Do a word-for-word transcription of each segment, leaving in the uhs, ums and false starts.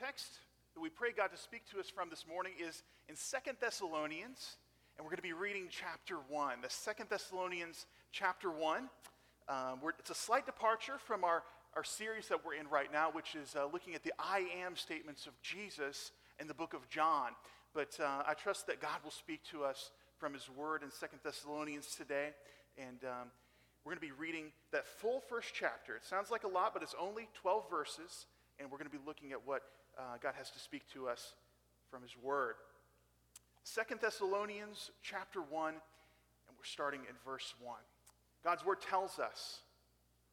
text that we pray God to speak to us from this morning is in Second Thessalonians, and we're going to be reading chapter one. That's Second Thessalonians chapter one. Um, we're, it's a slight departure from our, our series that we're in right now, which is uh, looking at the I am statements of Jesus in the book of John. But uh, I trust that God will speak to us from his word in Second Thessalonians today. And um, we're going to be reading that full first chapter. It sounds like a lot, but it's only twelve verses. And we're going to be looking at what uh, God has to speak to us from his word. Second Thessalonians chapter one, and we're starting in verse one. God's word tells us,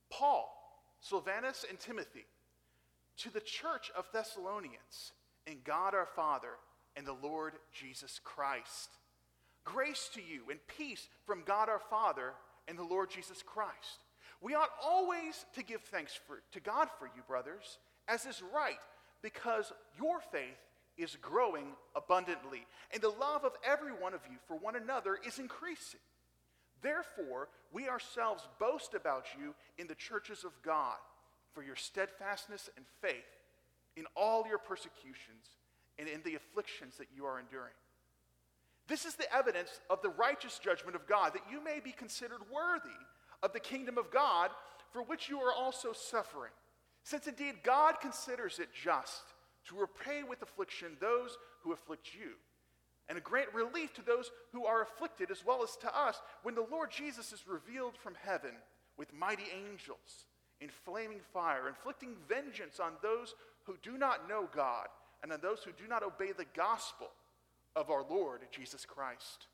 Paul, Silvanus, and Timothy, to the church of Thessalonians, in God our Father and the Lord Jesus Christ. Grace to you and peace from God our Father and the Lord Jesus Christ. We ought always to give thanks for, to God for you, brothers, as is right, because your faith is growing abundantly, and the love of every one of you for one another is increasing. Therefore, we ourselves boast about you in the churches of God for your steadfastness and faith in all your persecutions and in the afflictions that you are enduring. This is the evidence of the righteous judgment of God, that you may be considered worthy of the kingdom of God, for which you are also suffering. Since indeed God considers it just to repay with affliction those who afflict you, and to grant relief to those who are afflicted as well as to us, when the Lord Jesus is revealed from heaven with mighty angels in flaming fire, inflicting vengeance on those who do not know God and on those who do not obey the gospel of our Lord Jesus Christ.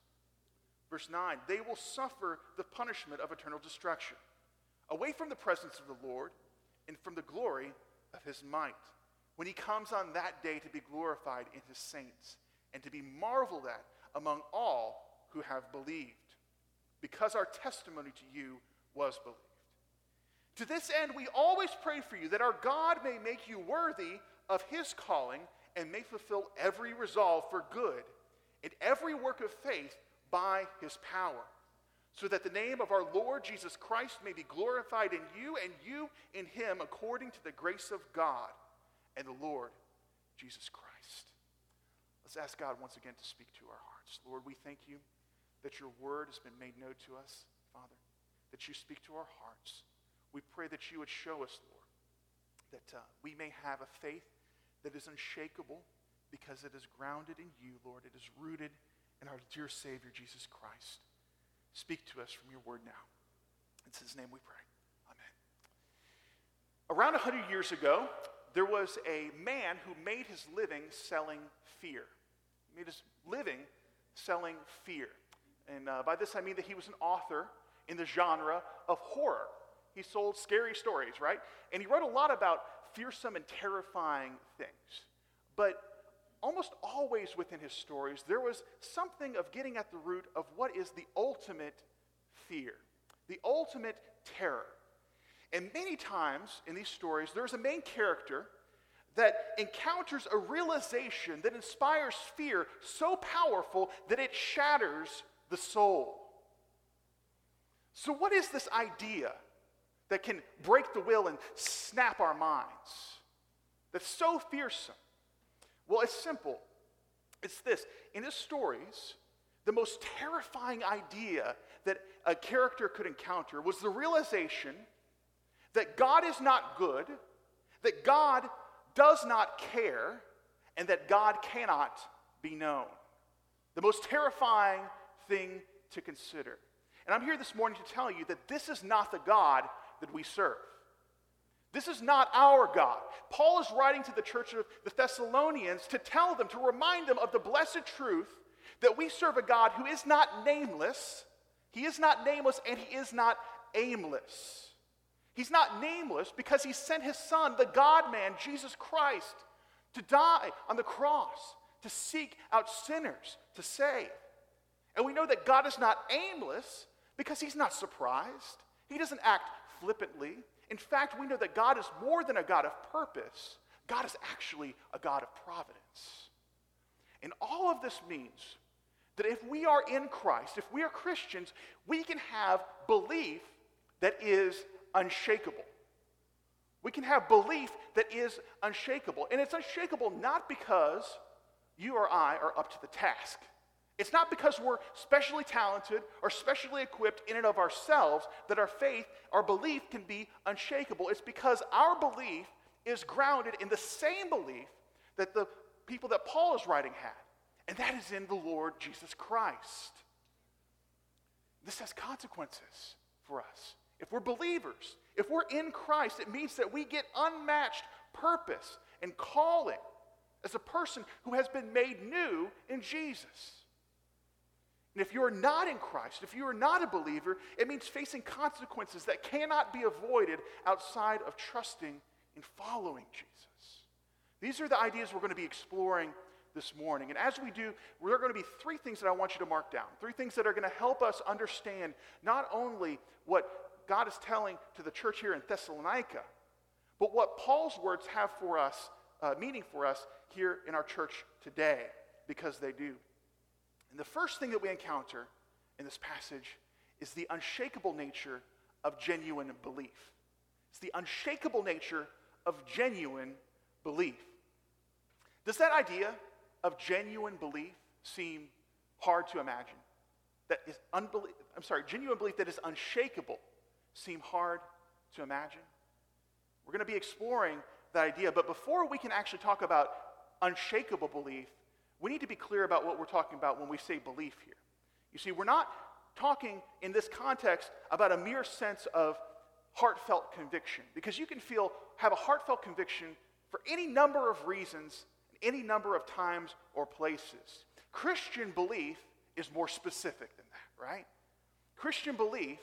Verse nine, they will suffer the punishment of eternal destruction, away from the presence of the Lord and from the glory of his might, when he comes on that day to be glorified in his saints and to be marveled at among all who have believed, because our testimony to you was believed. To this end, we always pray for you, that our God may make you worthy of his calling and may fulfill every resolve for good and every work of faith by his power, so that the name of our Lord Jesus Christ may be glorified in you and you in him, according to the grace of God and the Lord Jesus Christ. Let's ask God once again to speak to our hearts. Lord, we thank you that your word has been made known to us, Father, that you speak to our hearts. We pray that you would show us, Lord, that uh, we may have a faith that is unshakable because it is grounded in you, Lord. It is rooted in our dear Savior, Jesus Christ. Speak to us from your word now. It's his name we pray. Amen. Around one hundred years ago, there was a man who made his living selling fear. He made his living selling fear. And uh, by this I mean that he was an author in the genre of horror. He sold scary stories, right? And he wrote a lot about fearsome and terrifying things. But almost always within his stories, there was something of getting at the root of what is the ultimate fear, the ultimate terror. And many times in these stories, there's a main character that encounters a realization that inspires fear so powerful that it shatters the soul. So what is this idea that can break the will and snap our minds, that's so fearsome? Well, it's simple. It's this. In his stories, the most terrifying idea that a character could encounter was the realization that God is not good, that God does not care, and that God cannot be known. The most terrifying thing to consider. And I'm here this morning to tell you that this is not the God that we serve. This is not our God. Paul is writing to the church of the Thessalonians to tell them, to remind them of the blessed truth that we serve a God who is not nameless. He is not nameless, and he is not aimless. He's not nameless because he sent his son, the God-man, Jesus Christ, to die on the cross, to seek out sinners, to save. And we know that God is not aimless because he's not surprised. He doesn't act flippantly. In fact, we know that God is more than a God of purpose. God is actually a God of providence. And all of this means that if we are in Christ, if we are Christians, we can have belief that is unshakable. We can have belief that is unshakable. And it's unshakable not because you or I are up to the task. It's not because we're specially talented or specially equipped in and of ourselves that our faith, our belief can be unshakable. It's because our belief is grounded in the same belief that the people that Paul is writing had. And that is in the Lord Jesus Christ. This has consequences for us. If we're believers, if we're in Christ, it means that we get unmatched purpose and calling as a person who has been made new in Jesus. And if you are not in Christ, if you are not a believer, it means facing consequences that cannot be avoided outside of trusting and following Jesus. These are the ideas we're going to be exploring this morning. And as we do, there are going to be three things that I want you to mark down. Three things that are going to help us understand not only what God is telling to the church here in Thessalonica, but what Paul's words have for us, uh, meaning for us here in our church today, because they do. And the first thing that we encounter in this passage is the unshakable nature of genuine belief. It's the unshakable nature of genuine belief. Does that idea of genuine belief seem hard to imagine? That is unbelief, I'm sorry, genuine belief that is unshakable seem hard to imagine? We're going to be exploring that idea, but before we can actually talk about unshakable belief, we need to be clear about what we're talking about when we say belief here. You see, we're not talking in this context about a mere sense of heartfelt conviction, because you can feel, have a heartfelt conviction for any number of reasons, any number of times or places. Christian belief is more specific than that, right? Christian belief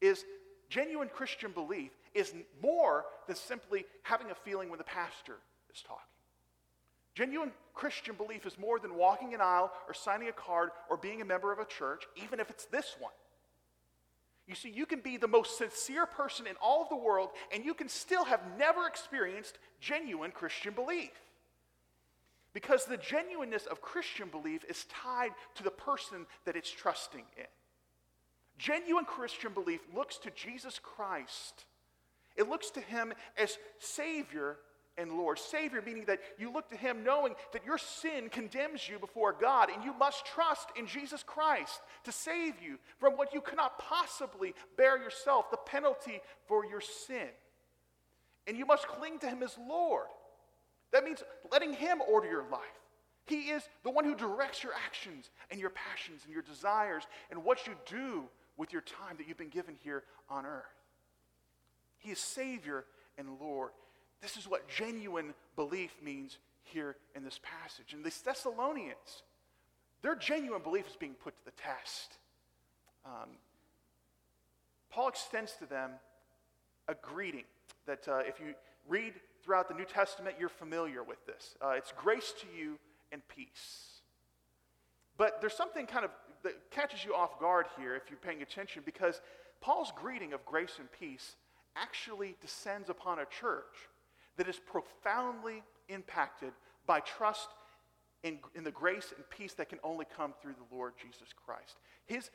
is, genuine Christian belief is more than simply having a feeling when the pastor is talking. Genuine Christian belief is more than walking an aisle or signing a card or being a member of a church, even if it's this one. You see, you can be the most sincere person in all of the world, and you can still have never experienced genuine Christian belief. Because the genuineness of Christian belief is tied to the person that it's trusting in. Genuine Christian belief looks to Jesus Christ. It looks to him as Savior and Lord. Savior meaning that you look to him knowing that your sin condemns you before God, and you must trust in Jesus Christ to save you from what you cannot possibly bear yourself, the penalty for your sin. And you must cling to him as Lord. That means letting him order your life. He is the one who directs your actions and your passions and your desires and what you do with your time that you've been given here on earth. He is Savior and Lord. This is what genuine belief means here in this passage. And these Thessalonians, their genuine belief is being put to the test. Um, Paul extends to them a greeting that uh, if you read throughout the New Testament, you're familiar with this. Uh, it's grace to you and peace. But there's something kind of that catches you off guard here if you're paying attention, because Paul's greeting of grace and peace actually descends upon a church that is profoundly impacted by trust in, in the grace and peace that can only come through the Lord Jesus Christ. His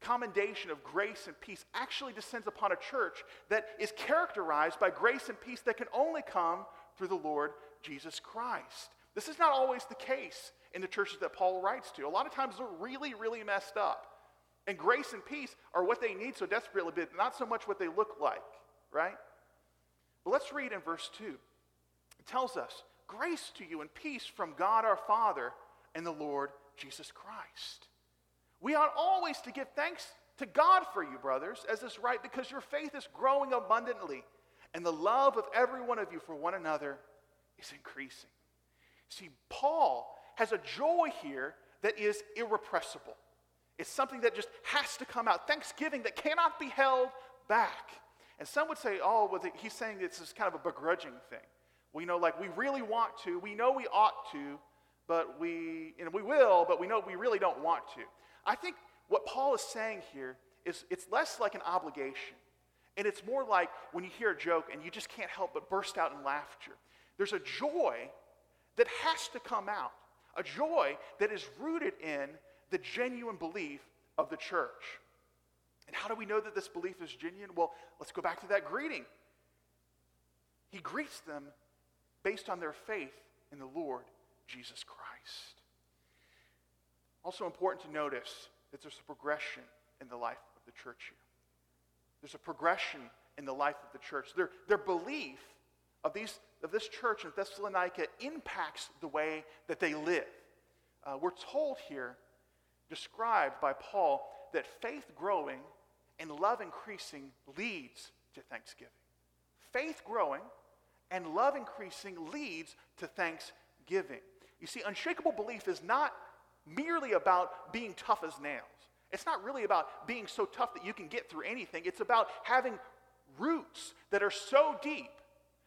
commendation of grace and peace actually descends upon a church that is characterized by grace and peace that can only come through the Lord Jesus Christ. This is not always the case in the churches that Paul writes to. A lot of times they're really, really messed up. And grace and peace are what they need so desperately, but not so much what they look like, right? But let's read in verse two. It tells us, grace to you and peace from God our Father and the Lord Jesus Christ. We ought always to give thanks to God for you, brothers, as is right, because your faith is growing abundantly, and the love of every one of you for one another is increasing. See, Paul has a joy here that is irrepressible. It's something that just has to come out. Thanksgiving that cannot be held back. And some would say, oh, well, he's saying it's this kind of a begrudging thing. Well, you know, like we really want to, we know we ought to, but we, and we will, but we know we really don't want to. I think what Paul is saying here is it's less like an obligation, and it's more like when you hear a joke and you just can't help but burst out in laughter. There's a joy that has to come out, a joy that is rooted in the genuine belief of the church. And how do we know that this belief is genuine? Well, let's go back to that greeting. He greets them based on their faith in the Lord Jesus Christ. Also important to notice that there's a progression in the life of the church here. There's a progression in the life of the church. Their, their belief of, these, of this church in Thessalonica impacts the way that they live. Uh, we're told here, described by Paul, that faith growing and love increasing leads to thanksgiving. Faith growing and love increasing leads to thanksgiving. You see, unshakable belief is not merely about being tough as nails. It's not really about being so tough that you can get through anything. It's about having roots that are so deep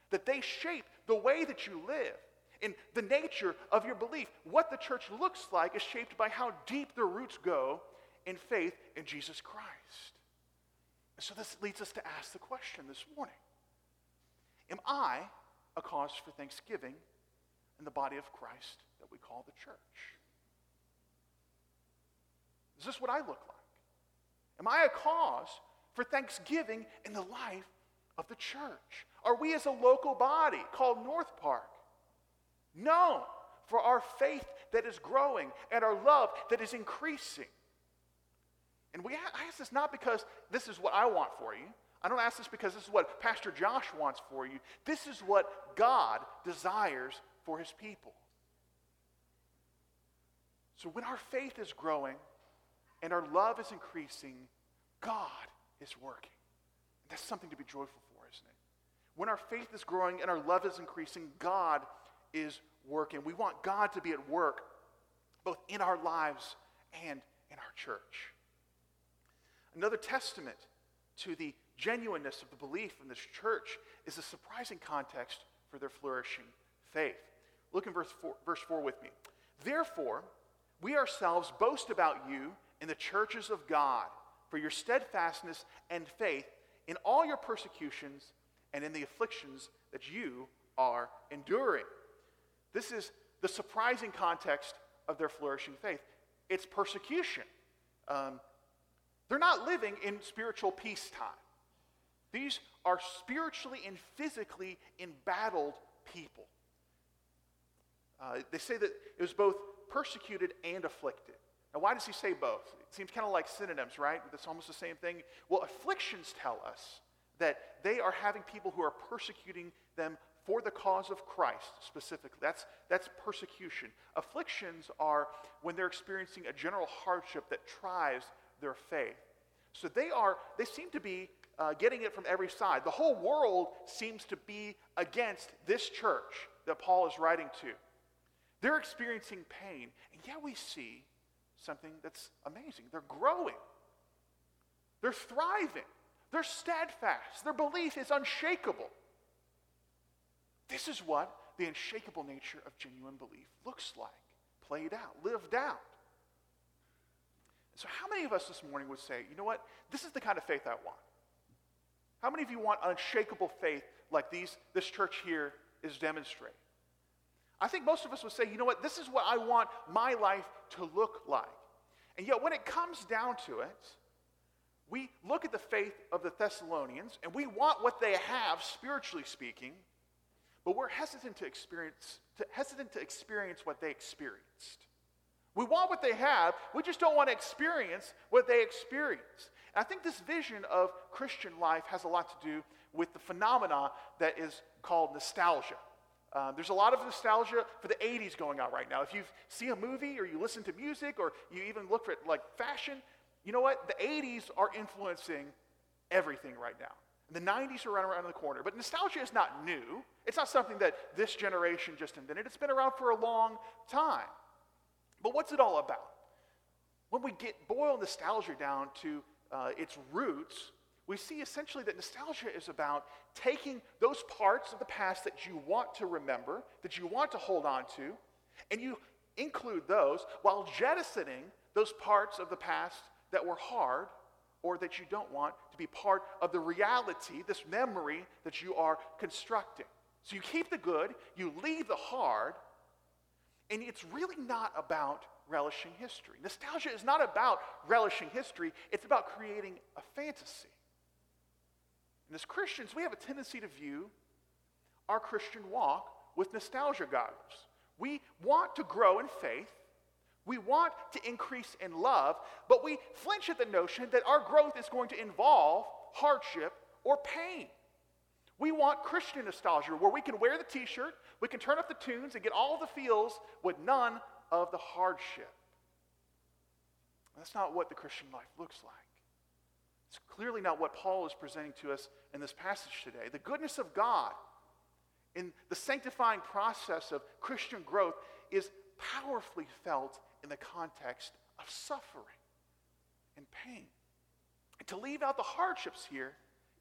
that they shape the way that you live. And the nature of your belief, what the church looks like, is shaped by how deep the roots go in faith in Jesus Christ. And so this leads us to ask the question this morning. Am I a cause for thanksgiving in the body of Christ that we call the church? Is this what I look like? Am I a cause for thanksgiving in the life of the church? Are we as a local body called North Park known for our faith that is growing and our love that is increasing? And we I ask this not because this is what I want for you. I don't ask this because this is what Pastor Josh wants for you. This is what God desires for his people. So when our faith is growing and our love is increasing, God is working. And that's something to be joyful for, isn't it? When our faith is growing and our love is increasing, God is working. We want God to be at work both in our lives and in our church. Another testament to the genuineness of the belief in this church is the surprising context for their flourishing faith. Look in verse four, verse four with me. Therefore, we ourselves boast about you in the churches of God for your steadfastness and faith in all your persecutions and in the afflictions that you are enduring. This is the surprising context of their flourishing faith. It's persecution. Um, they're not living in spiritual peacetime. These are spiritually and physically embattled people. Uh, they say that it was both persecuted and afflicted. Now, why does he say both? It seems kind of like synonyms, right? It's almost the same thing. Well, afflictions tell us that they are having people who are persecuting them for the cause of Christ specifically. That's, that's persecution. Afflictions are when they're experiencing a general hardship that tries their faith. So they are, they seem to be uh, getting it from every side. The whole world seems to be against this church that Paul is writing to. They're experiencing pain, and yet we see something that's amazing. They're growing. They're thriving. They're steadfast. Their belief is unshakable. This is what the unshakable nature of genuine belief looks like, played out, lived out. So how many of us this morning would say, you know what, this is the kind of faith I want? How many of you want unshakable faith like these? This church here is demonstrating? I think most of us would say, you know what, this is what I want my life to look like. And yet when it comes down to it, we look at the faith of the Thessalonians, and we want what they have, spiritually speaking, but we're hesitant to experience, to, hesitant to experience what they experienced. We want what they have, we just don't want to experience what they experienced. And I think this vision of Christian life has a lot to do with the phenomena that is called nostalgia. Uh, there's a lot of nostalgia for the eighties going on right now. If you see a movie or you listen to music or you even look for it, like fashion, you know what? The eighties are influencing everything right now. The nineties are right around the corner. But nostalgia is not new. It's not something that this generation just invented. It's been around for a long time. But what's it all about? When we get boil nostalgia down to uh, its roots, we see essentially that nostalgia is about taking those parts of the past that you want to remember, that you want to hold on to, and you include those while jettisoning those parts of the past that were hard or that you don't want to be part of the reality, this memory that you are constructing. So you keep the good, you leave the hard, and it's really not about relishing history. Nostalgia is not about relishing history. It's about creating a fantasy. And as Christians, we have a tendency to view our Christian walk with nostalgia goggles. We want to grow in faith. We want to increase in love, but we flinch at the notion that our growth is going to involve hardship or pain. We want Christian nostalgia where we can wear the t-shirt, we can turn up the tunes and get all the feels with none of the hardship. That's not what the Christian life looks like. It's clearly not what Paul is presenting to us in this passage today. The goodness of God in the sanctifying process of Christian growth is powerfully felt in the context of suffering and pain. And to leave out the hardships here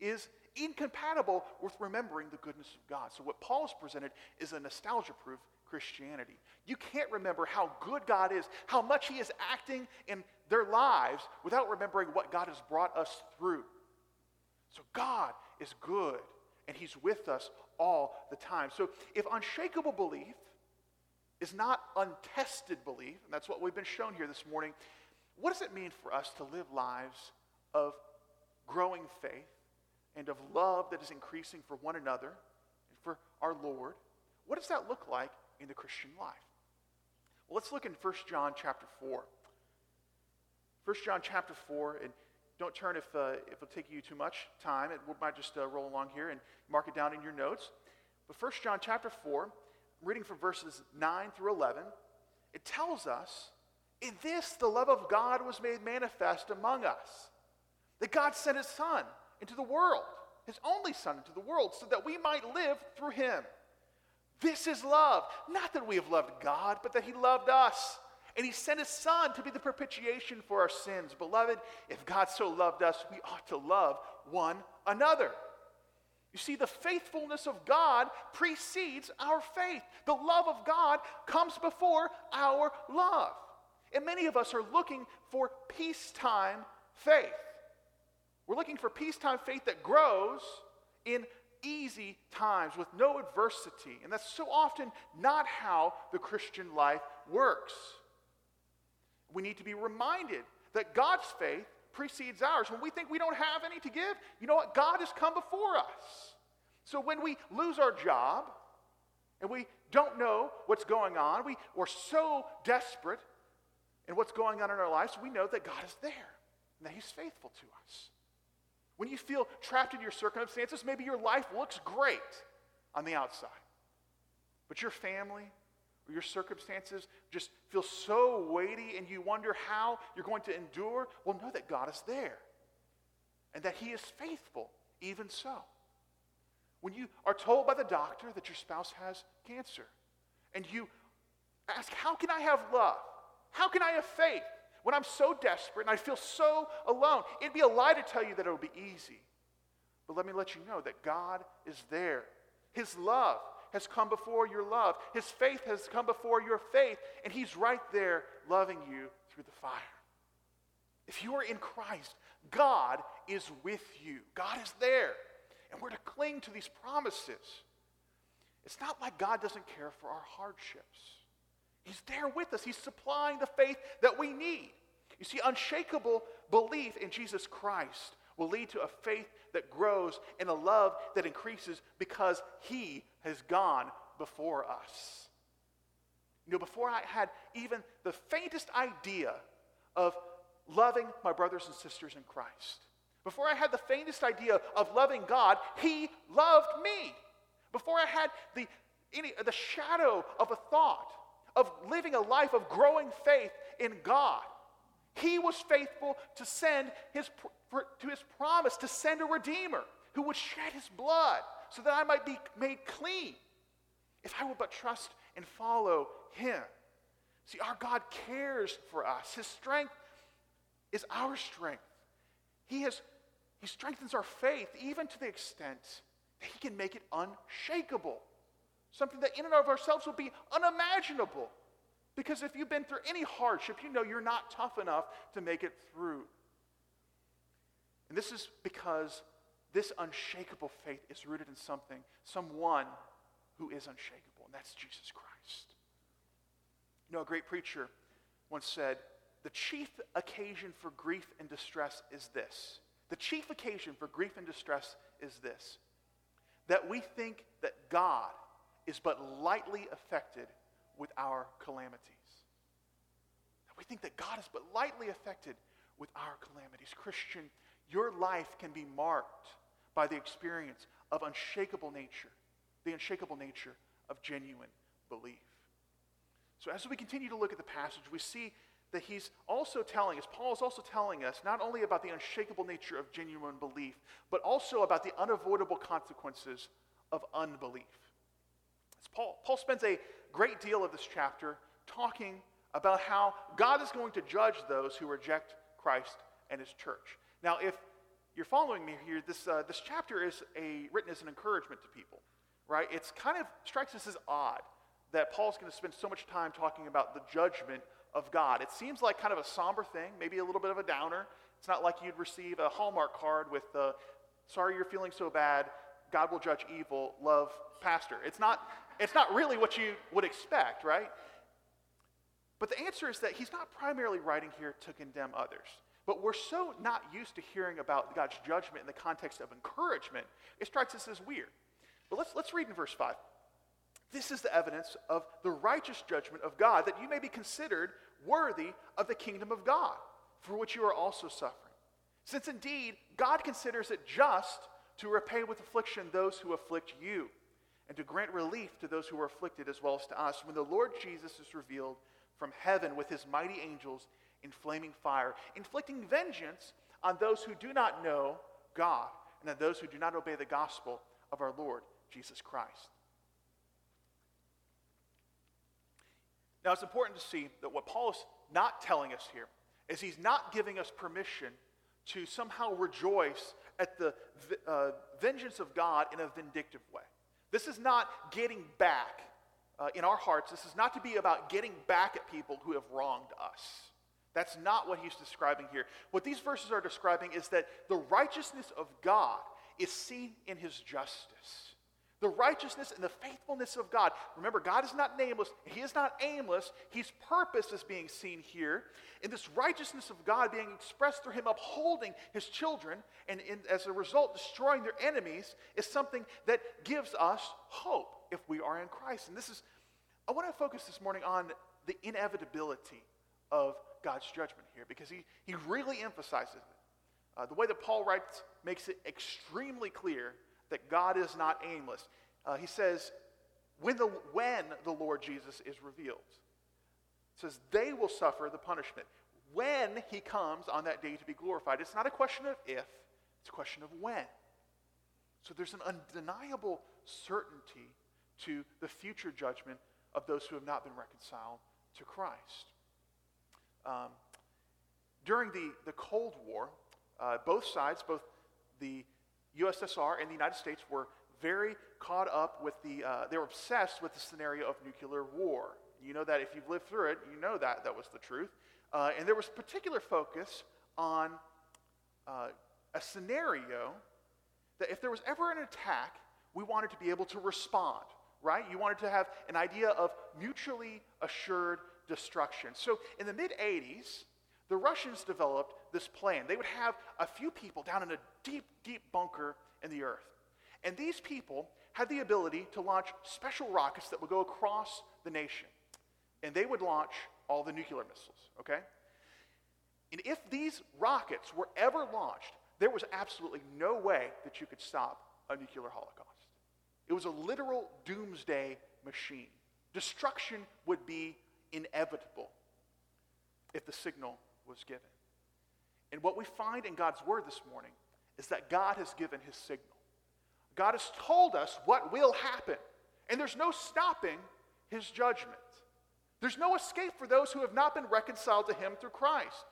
is incompatible with remembering the goodness of God. So what Paul has presented is a nostalgia-proof Christianity. You can't remember how good God is, how much he is acting in their lives without remembering what God has brought us through. So God is good, and he's with us all the time. So if unshakable belief is not untested belief, and that's what we've been shown here this morning, what does it mean for us to live lives of growing faith and of love that is increasing for one another and for our Lord? What does that look like in the Christian life? Well, let's look in First John chapter four. First John chapter four, and don't turn if, uh, if it'll take you too much time. It might just uh, roll along here and mark it down in your notes. But First John chapter four, reading from verses nine through eleven, it tells us, in this the love of God was made manifest among us, that God sent his Son into the world, his only Son into the world, so that we might live through him. This is love, not that we have loved God, but that he loved us. And he sent his Son to be the propitiation for our sins. Beloved, if God so loved us, we ought to love one another. You see, the faithfulness of God precedes our faith. The love of God comes before our love. And many of us are looking for peacetime faith. We're looking for peacetime faith that grows in easy times with no adversity. And that's so often not how the Christian life works. We need to be reminded that God's faith precedes ours. When we think we don't have any to give, you know what? God has come before us. So when we lose our job and we don't know what's going on, we are so desperate in what's going on in our lives, we know that God is there and that he's faithful to us. When you feel trapped in your circumstances, maybe your life looks great on the outside, but your family or your circumstances just feel so weighty and you wonder how you're going to endure. Well, know that God is there and that he is faithful even so. When you are told by the doctor that your spouse has cancer and you ask, how can I have love? How can I have faith when I'm so desperate and I feel so alone? It'd be a lie to tell you that it'll be easy. But let me let you know that God is there. His love has come before your love. His faith has come before your faith, and he's right there loving you through the fire. If you are in Christ, God is with you. God is there, and we're to cling to these promises. It's not like God doesn't care for our hardships. He's there with us. He's supplying the faith that we need. You see, unshakable belief in Jesus Christ will lead to a faith that grows and a love that increases because he has gone before us. You know, before I had even the faintest idea of loving my brothers and sisters in Christ, before I had the faintest idea of loving God, he loved me. Before I had the, any, the shadow of a thought of living a life of growing faith in God, he was faithful to send his to his promise to send a Redeemer who would shed his blood so that I might be made clean if I would but trust and follow him. See, our God cares for us. His strength is our strength. He has he strengthens our faith even to the extent that he can make it unshakable, something that in and of ourselves would be unimaginable. Because if you've been through any hardship, you know you're not tough enough to make it through. And this is because this unshakable faith is rooted in something, someone who is unshakable, and that's Jesus Christ. You know, a great preacher once said, the chief occasion for grief and distress is this. The chief occasion for grief and distress is this, that we think that God is but lightly affected with our calamities. We think that God is but lightly affected with our calamities. Christian, your life can be marked by the experience of unshakable nature, the unshakable nature of genuine belief. So as we continue to look at the passage, we see that he's also telling us, Paul is also telling us, not only about the unshakable nature of genuine belief, but also about the unavoidable consequences of unbelief. It's Paul. Paul spends a great deal of this chapter talking about how God is going to judge those who reject Christ and his church. Now, if you're following me here, this uh, this chapter is a, written as an encouragement to people, right? It's kind of strikes us as odd that Paul's going to spend so much time talking about the judgment of God. It seems like kind of a somber thing, maybe a little bit of a downer. It's not like you'd receive a Hallmark card with the, sorry you're feeling so bad, God will judge evil, love, pastor. It's not, it's not really what you would expect, right? But the answer is that he's not primarily writing here to condemn others. But we're so not used to hearing about God's judgment in the context of encouragement, it strikes us as weird. But let's, let's read in verse five. This is the evidence of the righteous judgment of God, that you may be considered worthy of the kingdom of God, for which you are also suffering. Since indeed, God considers it just to repay with affliction those who afflict you, and to grant relief to those who are afflicted as well as to us, when the Lord Jesus is revealed from heaven with his mighty angels in flaming fire, inflicting vengeance on those who do not know God and on those who do not obey the gospel of our Lord Jesus Christ. Now, it's important to see that what Paul is not telling us here is he's not giving us permission to somehow rejoice at the uh, vengeance of God in a vindictive way. This is not getting back Uh, in our hearts. This is not to be about getting back at people who have wronged us. That's not what he's describing here. What these verses are describing is that the righteousness of God is seen in his justice. The righteousness and the faithfulness of God. Remember, God is not nameless. He is not aimless. His purpose is being seen here. And this righteousness of God being expressed through him upholding his children and, and as a result destroying their enemies is something that gives us hope if we are in Christ. And this is, I want to focus this morning on the inevitability of God's judgment here, because he, he really emphasizes it. Uh, the way that Paul writes makes it extremely clear that God is not aimless. Uh, he says, when the, when the Lord Jesus is revealed, it says they will suffer the punishment when he comes on that day to be glorified. It's not a question of if, it's a question of when. So there's an undeniable certainty to the future judgment of those who have not been reconciled to Christ. Um, during the, the Cold War, uh, both sides, both the U S S R and the United States, were very caught up with the, uh, they were obsessed with the scenario of nuclear war. You know that if you've lived through it, you know that that was the truth. Uh, and there was particular focus on uh, a scenario that if there was ever an attack, we wanted to be able to respond, right? You wanted to have an idea of mutually assured destruction. So in the mid-eighties, the Russians developed this plan. They would have a few people down in a deep, deep bunker in the earth. And these people had the ability to launch special rockets that would go across the nation. And they would launch all the nuclear missiles, okay? And if these rockets were ever launched, there was absolutely no way that you could stop a nuclear holocaust. It was a literal doomsday machine. Destruction would be inevitable if the signal was given. And what we find in God's word this morning is that God has given his signal. God has told us what will happen, and there's no stopping his judgment. There's no escape for those who have not been reconciled to him through Christ.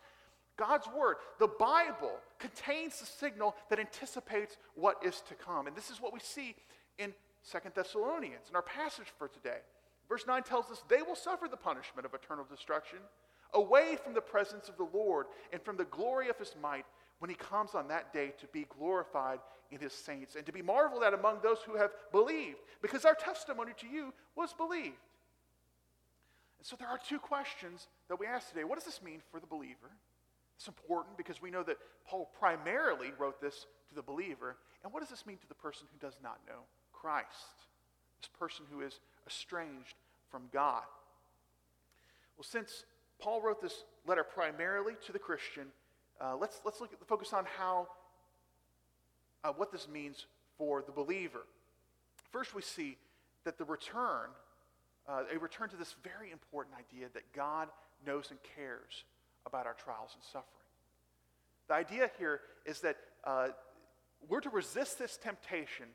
God's word, the Bible, contains the signal that anticipates what is to come. And this is what we see in Second Thessalonians, in our passage for today. Verse nine tells us, they will suffer the punishment of eternal destruction away from the presence of the Lord and from the glory of his might when he comes on that day to be glorified in his saints and to be marveled at among those who have believed, because our testimony to you was believed. And so there are two questions that we ask today. What does this mean for the believer? It's important because we know that Paul primarily wrote this to the believer. And what does this mean to the person who does not know Christ? this person who is estranged from God. Well, since Paul wrote this letter primarily to the Christian, uh, let's let's look at the focus on how uh, what this means for the believer. First, we see that the return, uh, a return to this very important idea that God knows and cares about our trials and suffering. The idea here is that uh, we're to resist this temptation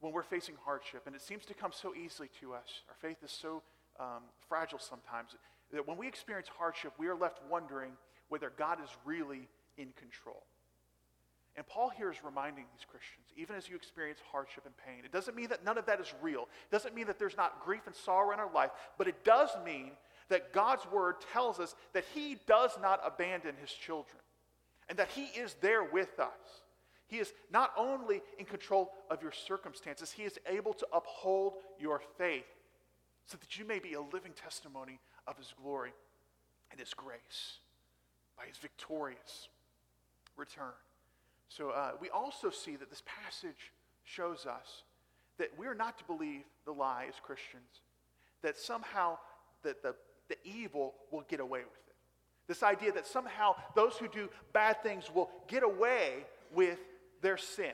when we're facing hardship, and it seems to come so easily to us. Our faith is so um, fragile sometimes that when we experience hardship, we are left wondering whether God is really in control. And Paul here is reminding these Christians, even as you experience hardship and pain, it doesn't mean that none of that is real. It doesn't mean that there's not grief and sorrow in our life, but it does mean that God's word tells us that he does not abandon his children and that he is there with us. He is not only in control of your circumstances, he is able to uphold your faith so that you may be a living testimony of his glory and his grace by his victorious return. So uh, we also see that this passage shows us that we're not to believe the lie as Christians, that somehow that the, the evil will get away with it. This idea that somehow those who do bad things will get away with their sin.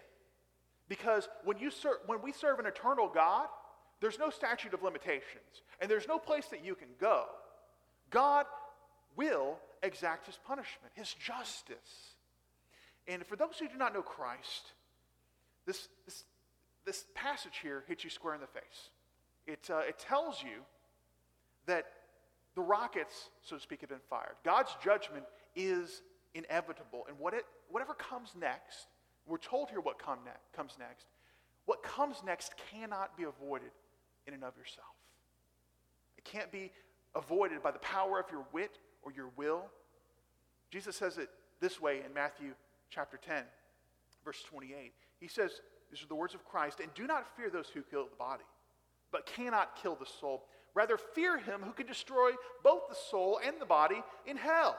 Because when you ser- when we serve an eternal God, there's no statute of limitations, and there's no place that you can go. God will exact his punishment, his justice. And for those who do not know Christ, this this, this passage here hits you square in the face. It uh, it tells you that the rockets, so to speak, have been fired. God's judgment is inevitable, and what it whatever comes next, we're told here what come ne- comes next. What comes next cannot be avoided in and of yourself. It can't be avoided by the power of your wit or your will. Jesus says it this way in Matthew chapter ten, verse twenty-eight. He says, these are the words of Christ, "And do not fear those who kill the body, but cannot kill the soul. Rather fear him who can destroy both the soul and the body in hell."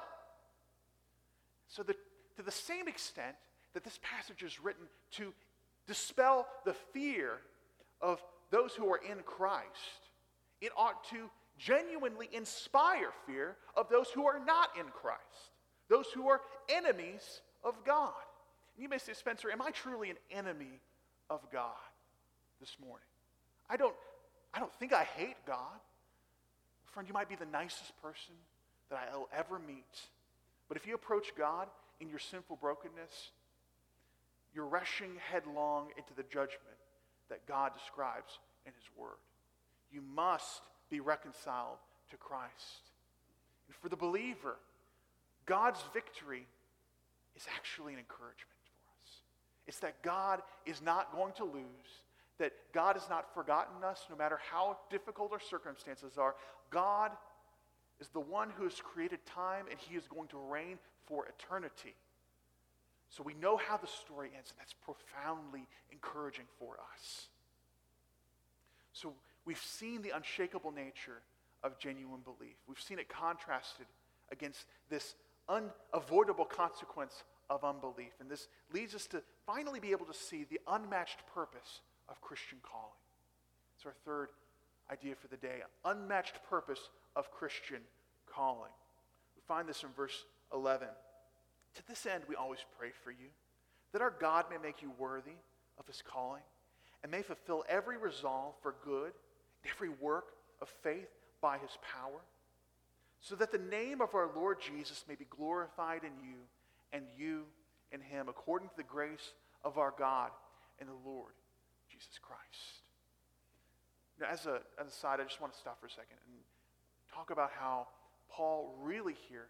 So the, to the same extent that this passage is written to dispel the fear of those who are in Christ, it ought to genuinely inspire fear of those who are not in Christ, those who are enemies of God. And you may say, "Spencer, am I truly an enemy of God this morning? I don't, I don't think I hate God." Friend, you might be the nicest person that I'll ever meet, but if you approach God in your sinful brokenness, you're rushing headlong into the judgment that God describes in his word. You must be reconciled to Christ. And for the believer, God's victory is actually an encouragement for us. It's that God is not going to lose, that God has not forgotten us, no matter how difficult our circumstances are. God is the one who has created time, and he is going to reign for eternity. So we know how the story ends, and that's profoundly encouraging for us. So we've seen the unshakable nature of genuine belief. We've seen it contrasted against this unavoidable consequence of unbelief. And this leads us to finally be able to see the unmatched purpose of Christian calling. It's our third idea for the day, unmatched purpose of Christian calling. We find this in verse eleven. "To this end, we always pray for you, that our God may make you worthy of his calling and may fulfill every resolve for good and every work of faith by his power, so that the name of our Lord Jesus may be glorified in you and you in him, according to the grace of our God and the Lord Jesus Christ." Now, as a, as a side, I just want to stop for a second and talk about how Paul really here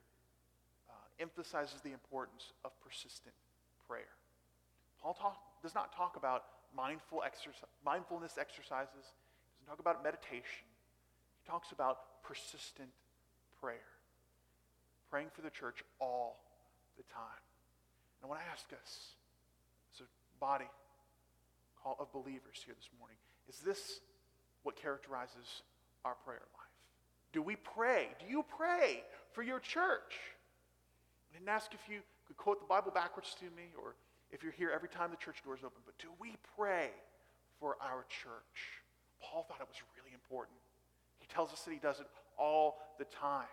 emphasizes the importance of persistent prayer. Paul talk, does not talk about mindful exercise, mindfulness exercises. He doesn't talk about meditation. He talks about persistent prayer, praying for the church all the time. And I want to ask us, as a body of believers here this morning, is this what characterizes our prayer life? Do we pray? Do you pray for your church? I didn't ask if you could quote the Bible backwards to me or if you're here every time the church door is open, but do we pray for our church? Paul thought it was really important. He tells us that he does it all the time.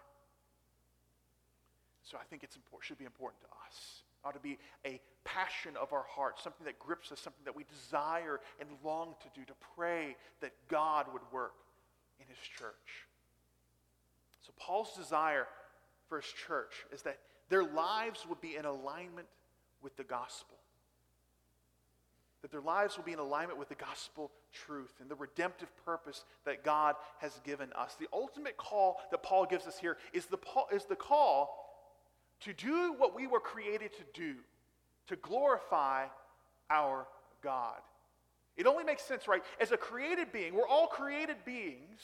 So I think it's important, should be important to us. It ought to be a passion of our hearts, something that grips us, something that we desire and long to do, to pray that God would work in his church. So Paul's desire for his church is that their lives would be in alignment with the gospel. That their lives will be in alignment with the gospel truth and the redemptive purpose that God has given us. The ultimate call that Paul gives us here is the, is the call to do what we were created to do, to glorify our God. It only makes sense, right? As a created being, we're all created beings,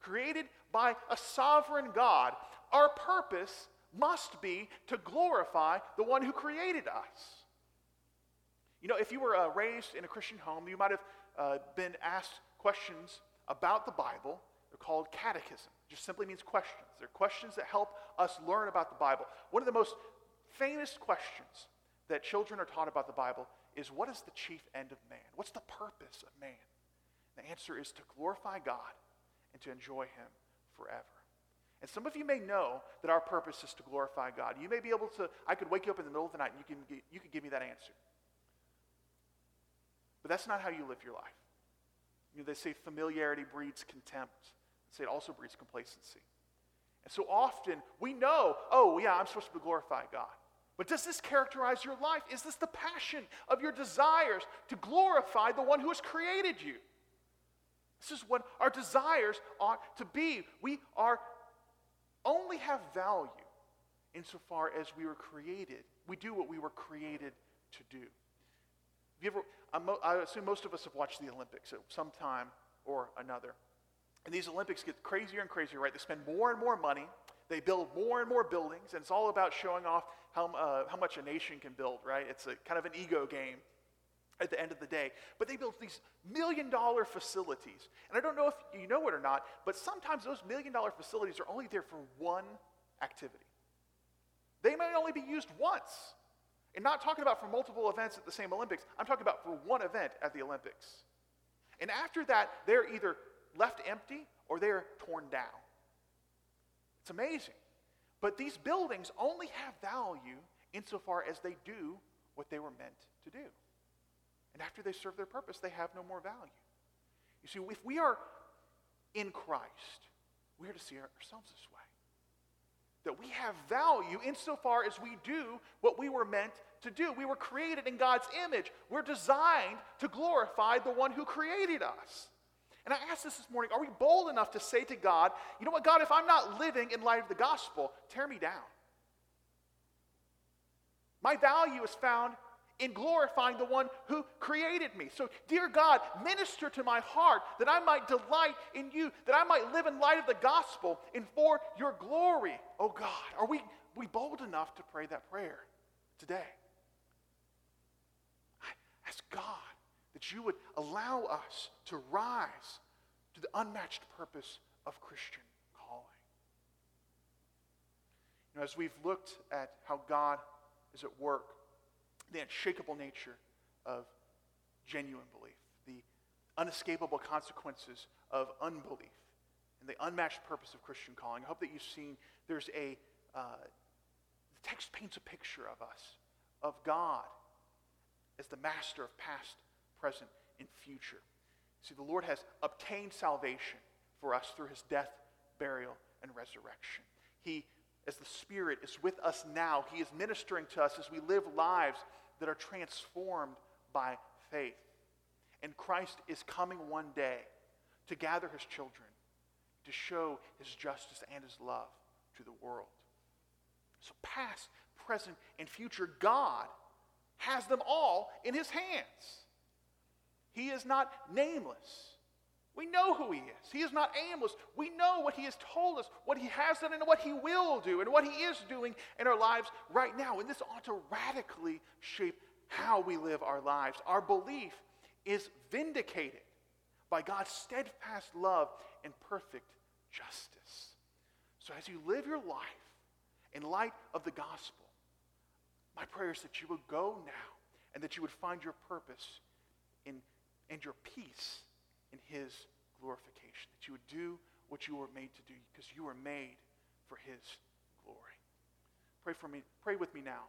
created by a sovereign God. Our purpose must be to glorify the one who created us. You know, if you were uh, raised in a Christian home, you might have uh, been asked questions about the Bible. They're called catechism. It just simply means questions. They're questions that help us learn about the Bible. One of the most famous questions that children are taught about the Bible is, what is the chief end of man? What's the purpose of man? And the answer is to glorify God and to enjoy him forever. And some of you may know that our purpose is to glorify God. You may be able to, I could wake you up in the middle of the night and you can, you can give me that answer. But that's not how you live your life. You know, they say familiarity breeds contempt. They say it also breeds complacency. And so often we know, oh yeah, I'm supposed to glorify God. But does this characterize your life? Is this the passion of your desires to glorify the one who has created you? This is what our desires ought to be. We are only have value insofar as we were created. We do what we were created to do. Have you ever, I'm, I assume most of us have watched the Olympics at some time or another. And these Olympics get crazier and crazier, right? They spend more and more money. They build more and more buildings. And it's all about showing off how, uh, how much a nation can build, right? It's a kind of an ego game at the end of the day. But they build these million-dollar facilities. And I don't know if you know it or not, but sometimes those million-dollar facilities are only there for one activity. They might only be used once. And not talking about for multiple events at the same Olympics. I'm talking about for one event at the Olympics. And after that, they're either left empty or they're torn down. It's amazing. But these buildings only have value insofar as they do what they were meant to do. And after they serve their purpose, they have no more value. You see, if we are in Christ, we are to see ourselves this way. That we have value insofar as we do what we were meant to do. We were created in God's image. We're designed to glorify the one who created us. And I asked this this morning, are we bold enough to say to God, you know what, God, if I'm not living in light of the gospel, tear me down. My value is found in glorifying the one who created me. So, dear God, minister to my heart that I might delight in you, that I might live in light of the gospel and for your glory, oh God. Are we, we bold enough to pray that prayer today? I ask God that you would allow us to rise to the unmatched purpose of Christian calling. You know, as we've looked at how God is at work, the unshakable nature of genuine belief, the unescapable consequences of unbelief, and the unmatched purpose of Christian calling. I hope that you've seen there's a, uh, the text paints a picture of us, of God as the master of past, present, and future. See, the Lord has obtained salvation for us through his death, burial, and resurrection. He As the Spirit is with us now, he is ministering to us as we live lives that are transformed by faith. And Christ is coming one day to gather his children, to show his justice and his love to the world. So past, present, and future, God has them all in his hands. He is not nameless. We know who he is. He is not aimless. We know what he has told us, what he has done, and what he will do, and what he is doing in our lives right now. And this ought to radically shape how we live our lives. Our belief is vindicated by God's steadfast love and perfect justice. So as you live your life in light of the gospel, my prayer is that you would go now and that you would find your purpose in, and your peace in his glorification, that you would do what you were made to do, because you were made for his glory. Pray for me. Pray with me now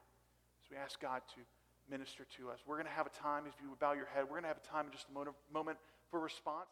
as we ask God to minister to us. We're going to have a time, if you would bow your head, we're going to have a time in just a moment for response.